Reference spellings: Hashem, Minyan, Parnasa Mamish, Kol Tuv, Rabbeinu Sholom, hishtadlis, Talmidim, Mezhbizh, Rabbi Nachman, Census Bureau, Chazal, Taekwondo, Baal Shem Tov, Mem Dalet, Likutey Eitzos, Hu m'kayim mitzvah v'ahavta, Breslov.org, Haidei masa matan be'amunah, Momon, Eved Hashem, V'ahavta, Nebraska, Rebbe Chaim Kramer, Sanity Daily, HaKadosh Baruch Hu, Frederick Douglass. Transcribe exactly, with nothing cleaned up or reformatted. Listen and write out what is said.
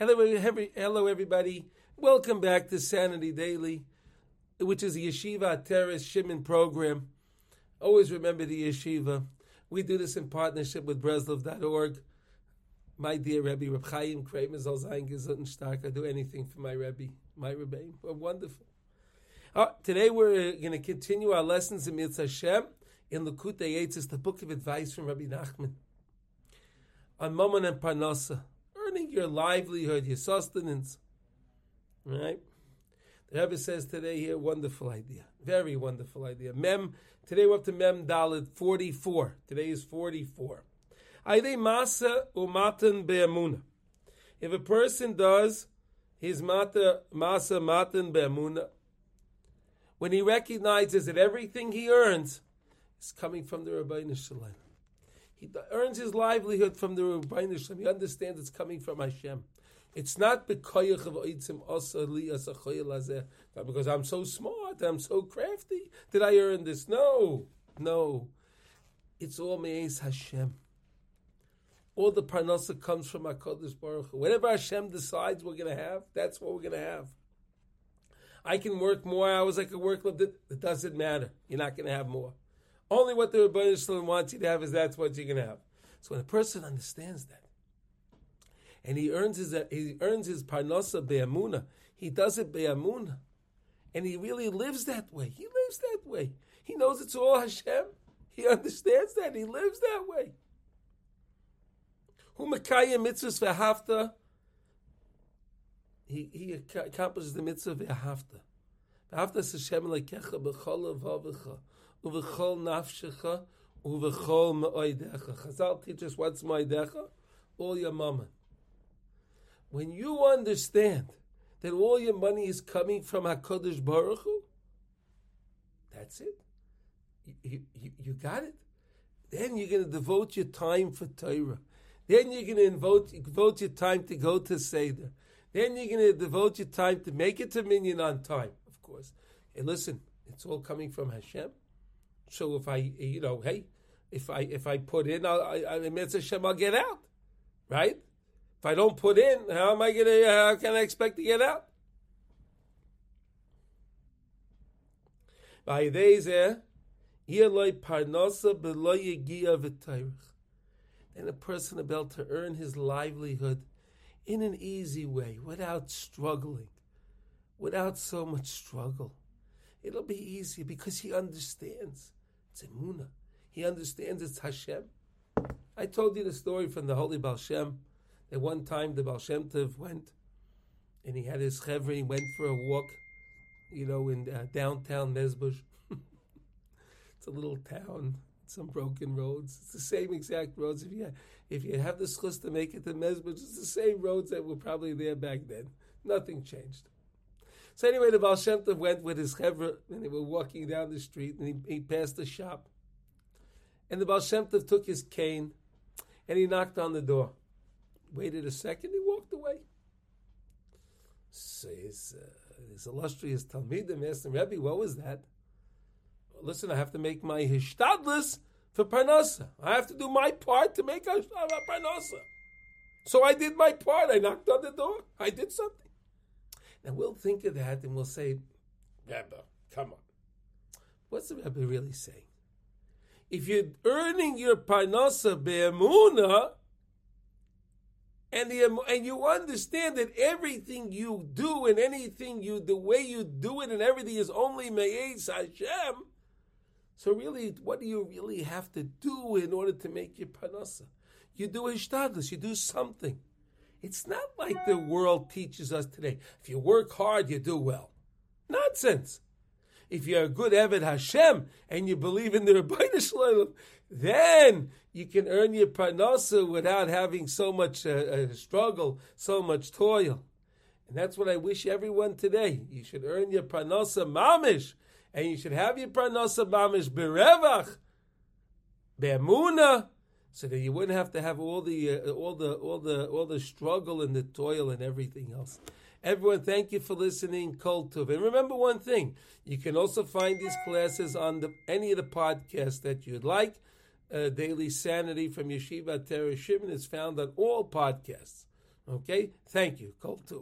Hello, every, hello, everybody. Welcome back to Sanity Daily, which is the Yeshiva Terach Shimon program. Always remember the yeshiva. We do this in partnership with Breslov dot org. My dear Rebbe, Rebbe Chaim Kramer, soll sein gesund und stark. I do anything for my Rebbe, my Rebbe. Oh, wonderful. Uh, today we're going to continue our lessons in Mitzvah Hashem in Likutey Eitzos, the book of advice from Rabbi Nachman on Momon and Parnassah, earning your livelihood, your sustenance. All right? The Rebbe says today here, wonderful idea, very wonderful idea. Mem today we're up to Mem Dalet forty-four. Today is forty-four. Haidei masa matan be'amunah. If a person does his mata masa matan be'amunah, when he recognizes that everything he earns is coming from the Rabbeinu Sholom, he earns his livelihood from the Rabbeinu Sholom. He understands it's coming from Hashem. It's not because I'm so smart, I'm so crafty, did I earn this? No, no. It's all me'ez Hashem. All the parnasa comes from HaKadosh Baruch Hu. Whatever Hashem decides we're going to have, that's what we're going to have. I can work more hours, I can work a little bit. It doesn't matter. You're not going to have more. Only what the Rebbeinu Sholom wants you to have is that's what you're going to have. So when a person understands that, and he earns his he earns his parnasa be'emunah, he does it be'emunah, and he really lives that way. He lives that way. He knows it's all Hashem. He understands that. He lives that way. Hu m'kayim mitzvah v'ahavta. He he accomplishes the mitzvah v'ahavta. V'ahavta es Hashem elokecha b'chol levavecha u'v'chol nafshecha u'v'chol me'odecha. Chazal teach us what's me'odecha? All your Momon. When you understand that all your money is coming from HaKadosh Baruch Hu, that's it. You, you, you got it. Then you're going to devote your time for Torah. Then you're going to devote, devote your time to go to Seder. Then you're going to devote your time to make it to Minyan on time, of course. And listen, it's all coming from Hashem. So if I, you know, hey, if I if I put in, I'll, I, I Mitzvah Hashem, I'll get out, right? If I don't put in, how am I gonna? How can I expect to get out? Then a person is able to earn his livelihood in an easy way, without struggling, without so much struggle. It'll be easier because he understands it's emunah. He understands it's Hashem. I told you the story from the Holy Baal Shem. At one time, the Baal Shem Tov went, and he had his chevra, he went for a walk, you know, in uh, downtown Mezhbizh. It's a little town, some broken roads. It's the same exact roads. If you have, if you have the schus to make it to Mezhbizh, it's the same roads that were probably there back then. Nothing changed. So anyway, the Baal Shem Tov went with his chevra, and they were walking down the street, and he, he passed a shop. And the Baal Shem Tov took his cane, and he knocked on the door. Waited a second, he walked away. So his, uh, his illustrious Talmidim asked him, Rebbe, what was that? Well, listen, I have to make my hishtadlis for Parnassah. I have to do my part to make our Parnassah. So I did my part. I knocked on the door. I did something. Now we'll think of that and we'll say, Rebbe, come on. What's the Rebbe really saying? If you're earning your Parnassah be'emunah, And the and you understand that everything you do and anything you, the way you do it and everything is only me'ez Hashem. So really, what do you really have to do in order to make your parnasa? You do hishtadlis, you do something. It's not like the world teaches us today. If you work hard, you do well. Nonsense. If you're a good Eved Hashem and you believe in the Rebbeinu Sholom, then you can earn your parnasa without having so much uh, uh, struggle, so much toil. And that's what I wish everyone today. You should earn your Parnasa Mamish, and you should have your Parnasa Mamish berevach, be'emunah, so that you wouldn't have to have all the uh, all the all the all the struggle and the toil and everything else. Everyone, thank you for listening. Kol Tuv. And remember one thing, you can also find these classes on the, any of the podcasts that you'd like. Uh, Daily Sanity from Yeshiva Terach Shimon is found on all podcasts. Okay? Thank you. Kol Tuv.